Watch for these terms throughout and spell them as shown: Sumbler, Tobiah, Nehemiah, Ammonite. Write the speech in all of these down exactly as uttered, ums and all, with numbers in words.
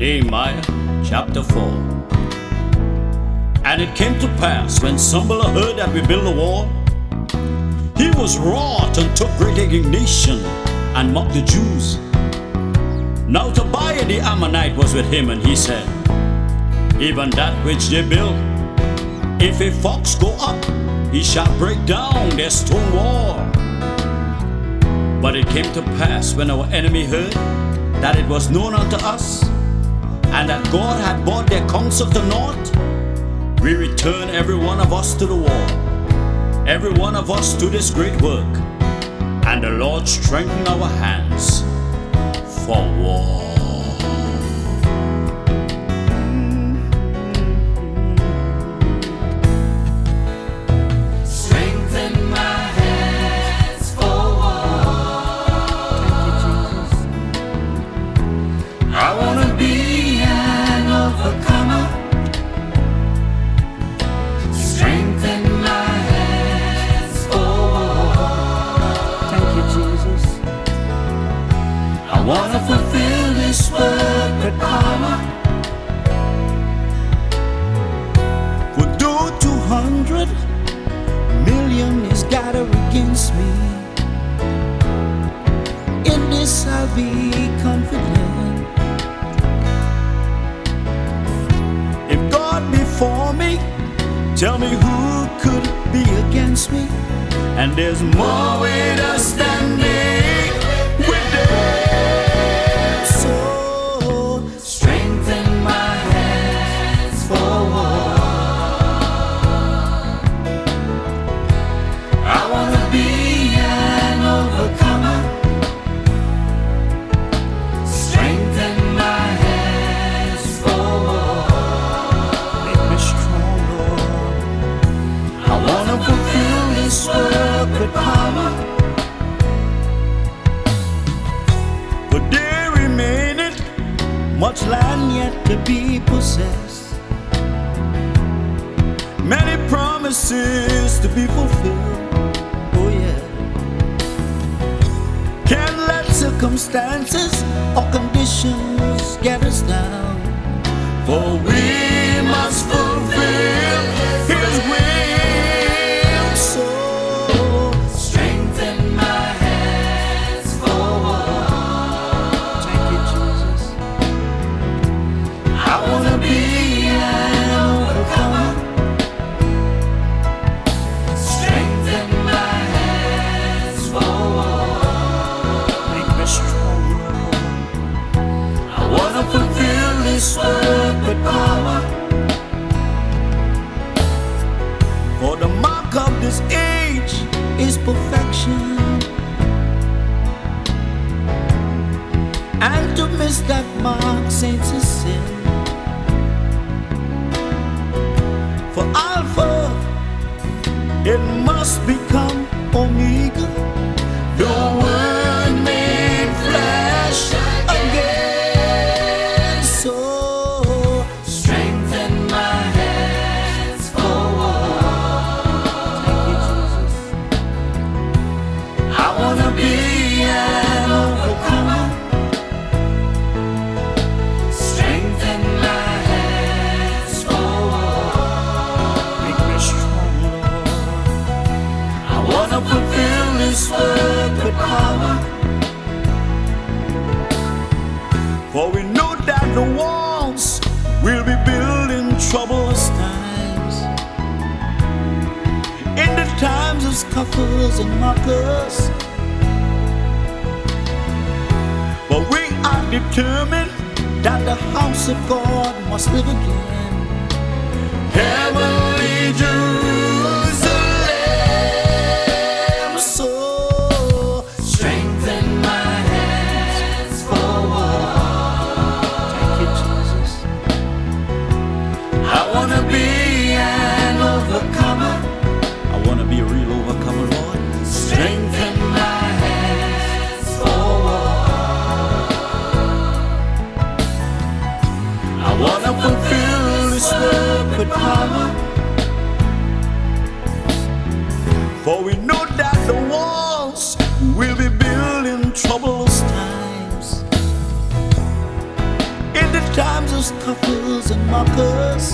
Nehemiah chapter four. And it came to pass, when Sumbler heard that we built a wall, he was wroth and took great indignation and mocked the Jews. Now Tobiah the Ammonite was with him, and he said, Even that which they build, if a fox go up, he shall break down their stone wall. But it came to pass, when our enemy heard that it was known unto us, and that God had brought their counsel to naught, we returned every one of us to the wall, every one of us to this great work, and the Lord strengthened our hands for war. I want to fulfill this work with power. For though two hundred million is gathered against me, in this I'll be confident. If God be for me, tell me who could be against me? And there's more with us than me with them. But there remaineth much land yet to be possessed, many promises to be fulfilled. Oh yeah. Can't let circumstances or conditions get us down, for we must fulfill His will. So for the mark of this age is perfection, and to miss that mark, saints, is sin. For Alpha it must become Omega, the Word made flesh again. So for we know that the walls will be built in troublous times, in the times of scoffers and mockers. But we are determined that the house of God must live again, heavenly Jerusalem. So for we know that the walls will be built in troublous times, in the times of scoffers and mockers,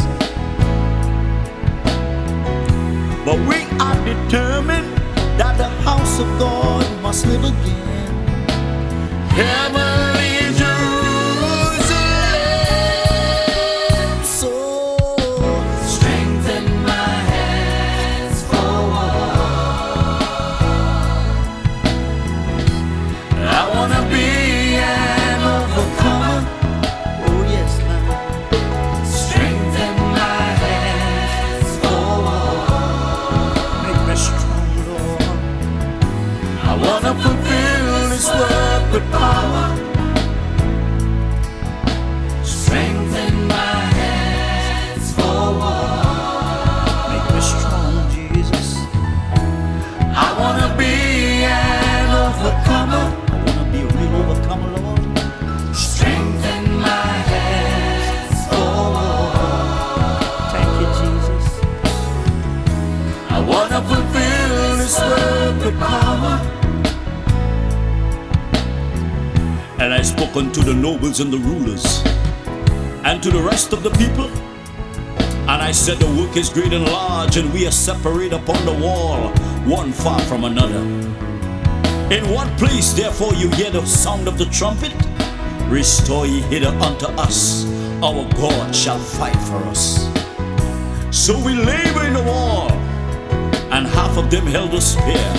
but we are determined that the house of God must live again. Heavenly Jerusalem, so strengthen my hands for war. I wanna be an overcomer. Oh yes, Lord. Strengthen my hands for war. Make me strong, Lord. I wanna fulfill this world with power. Strengthen my hands for war. Make me strong, Jesus. I want to be an overcomer. I want to be a real overcomer, Lord. Strengthen my hands for war. Thank you, Jesus. I want to fulfill this world with power. And I spoke unto the nobles and the rulers, and to the rest of the people. And I said, the work is great and large, and we are separate upon the wall, one far from another. In what place, therefore, you hear the sound of the trumpet, restore ye hither unto us. Our God shall fight for us. So we labor in the wall, and half of them held a spear,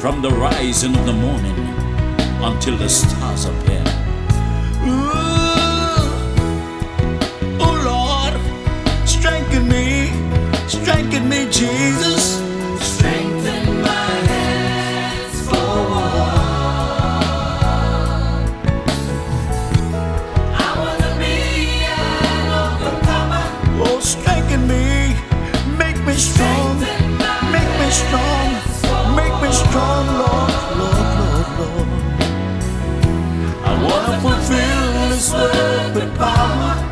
from the rising of the morning until the stars appear. Ooh, oh Lord, strengthen me, strengthen me, Jesus. Strengthen my hands for war. I want to be an overcomer. Oh, strengthen me, make me strong, make me strong, make me strong, Lord, Lord, Lord, Lord. I wanna fulfill this world with power.